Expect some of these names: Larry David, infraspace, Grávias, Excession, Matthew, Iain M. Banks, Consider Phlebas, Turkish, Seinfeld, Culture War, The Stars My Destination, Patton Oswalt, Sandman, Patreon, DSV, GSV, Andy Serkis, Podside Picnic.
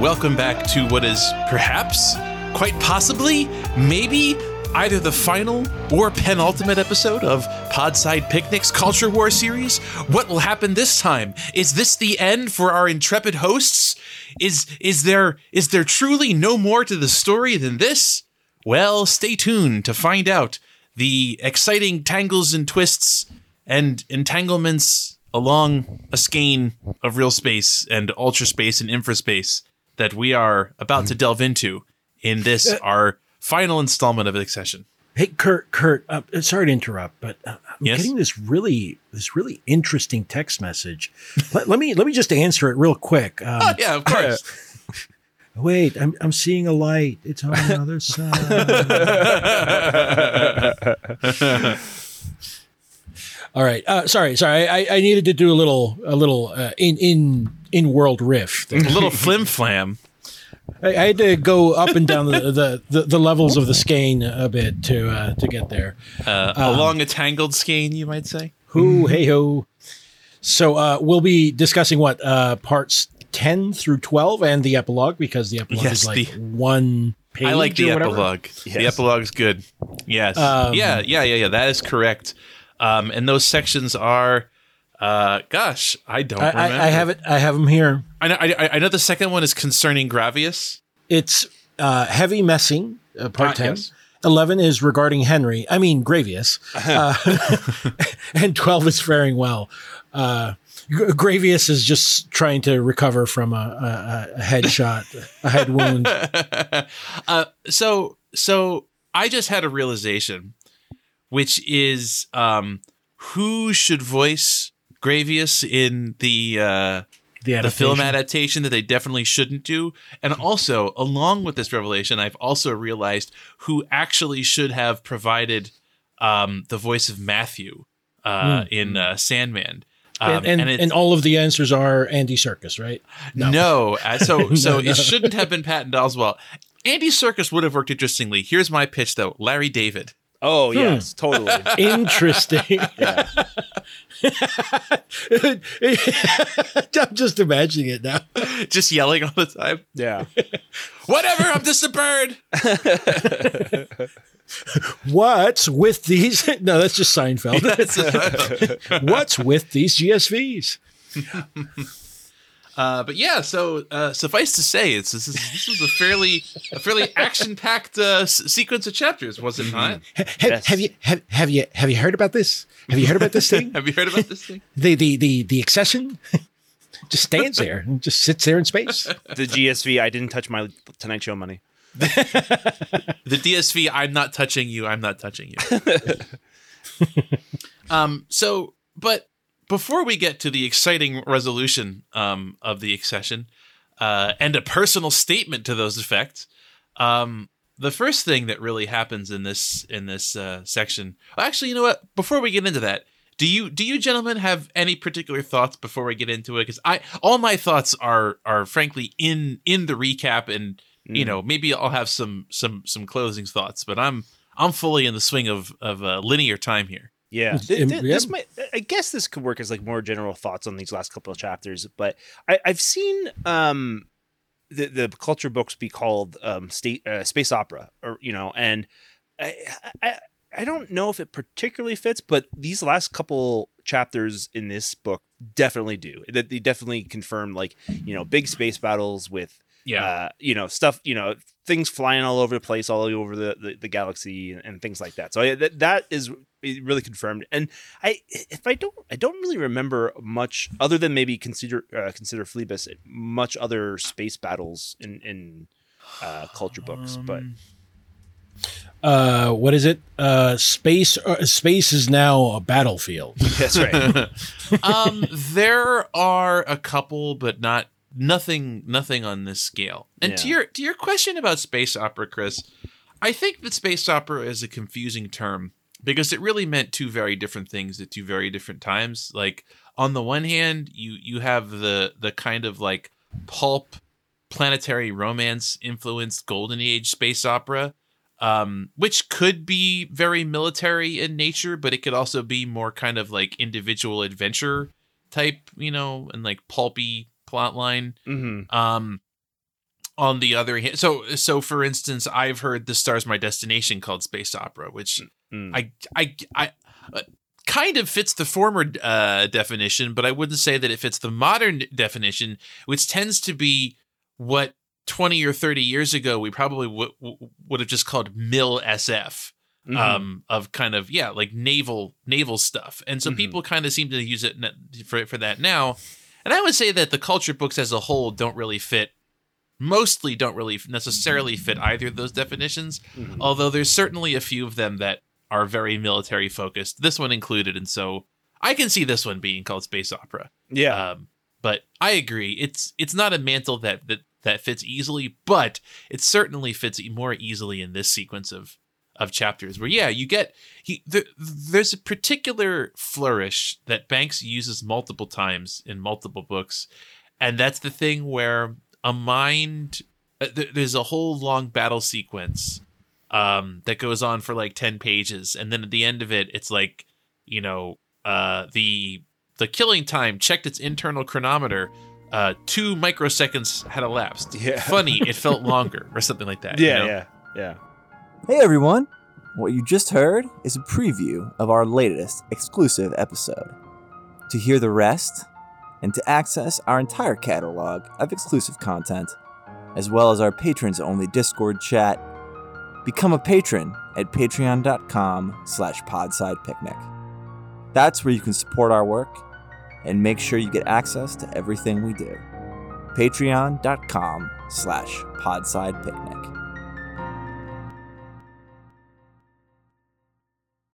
Welcome back to what is perhaps, quite possibly, maybe, either the final or penultimate episode of Podside Picnic's Culture War series. What will happen this time? Is this the end for our intrepid hosts? Is there truly no more to the story than this? Well, stay tuned to find out the exciting tangles and twists and entanglements along a skein of real space and ultra space and infraspace that we are about to delve into in this, our final installment of Excession. Hey, Kurt, sorry to interrupt, but I'm getting this really interesting text message. let me just answer it real quick. Yeah, of course. Wait, I'm seeing a light. It's on the other side. All right. Sorry. I needed to do a little in world riff there. A little flim flam. I had to go up and down the levels of the skein a bit to get there. Along a tangled skein, you might say. Hoo, hey ho. So we'll be discussing what parts 10 through 12 and the epilogue, because the epilogue is like one page. I like the epilogue. Yes. The epilogue's good. Yes. Yeah. That is correct. And those sections are, gosh, I don't remember. I have it. I have them here. I know the second one is concerning Grávias. It's heavy messing, part 10. Yes. 11 is regarding Henry. I mean, Grávias. And 12 is faring well. Grávias is just trying to recover from a head wound. So I just had a realization, which is who should voice Grávias in the film adaptation that they definitely shouldn't do. And also, along with this revelation, I've also realized who actually should have provided the voice of Matthew in Sandman. And all of the answers are Andy Serkis, right? No. It shouldn't have been Patton Oswalt. Andy Serkis would have worked interestingly. Here's my pitch, though. Larry David. Oh, yes, totally. Interesting. Yeah. I'm just imagining it now. Just yelling all the time. Yeah. Whatever, I'm just a bird. What's with these? No, that's just Seinfeld. What's with these GSVs? But yeah, so suffice to say, this was a fairly action-packed sequence of chapters, was it not? Yes. Have you heard about this? Have you heard about this thing? The Excession just stands there and just sits there in space. The GSV, I didn't touch my Tonight Show money. The DSV, I'm not touching you. But before we get to the exciting resolution of the Excession and a personal statement to those effects, the first thing that really happens in this section. Actually, you know what? Before we get into that, do you gentlemen have any particular thoughts before we get into it? Because all my thoughts are frankly in the recap and. You know, maybe I'll have some closing thoughts, but I'm fully in the swing of linear time here. Yeah, I guess this could work as like more general thoughts on these last couple of chapters. But I've seen the culture books be called space opera, or you know, and I don't know if it particularly fits, but these last couple chapters in this book definitely do. They definitely confirm, like, you know, big space battles with. Yeah, you know, stuff, you know, things flying all over the place, all over the galaxy and things like that. So that is really confirmed. And I don't really remember much other than maybe Consider Phlebas, much other space battles in culture books. But what is it? Space is now a battlefield. That's right. There are a couple, but not. Nothing on this scale. And to your question about space opera, Chris, I think that space opera is a confusing term because it really meant two very different things at two very different times. Like, on the one hand, you have the kind of like pulp planetary romance influenced golden age space opera, which could be very military in nature, but it could also be more kind of like individual adventure type, you know, and like pulpy plotline. Mm-hmm. on the other hand, so for instance, I've heard The Stars My Destination called space opera, which I kind of fits the former definition, but I wouldn't say that it fits the modern definition, which tends to be what 20 or 30 years ago we probably would have just called mil SF. Mm-hmm. Of kind of, yeah, like naval stuff. And so people kind of seem to use it for that now. And I would say that the culture books as a whole don't necessarily fit either of those definitions. Mm-hmm. Although there's certainly a few of them that are very military focused, this one included. And so I can see this one being called space opera. Yeah. But I agree. It's not a mantle that fits easily, but it certainly fits more easily in this sequence of chapters where, yeah, you get there's a particular flourish that Banks uses multiple times in multiple books, and that's the thing where there's a whole long battle sequence that goes on for like 10 pages, and then at the end of it, it's like, you know, the killing time checked its internal chronometer, 2 microseconds had elapsed. Yeah. Funny, it felt longer, or something like that. Yeah, you know? Yeah. Hey everyone! What you just heard is a preview of our latest exclusive episode. To hear the rest, and to access our entire catalog of exclusive content, as well as our patrons-only Discord chat, become a patron at patreon.com/podsidepicnic. That's where you can support our work, and make sure you get access to everything we do. patreon.com/podsidepicnic.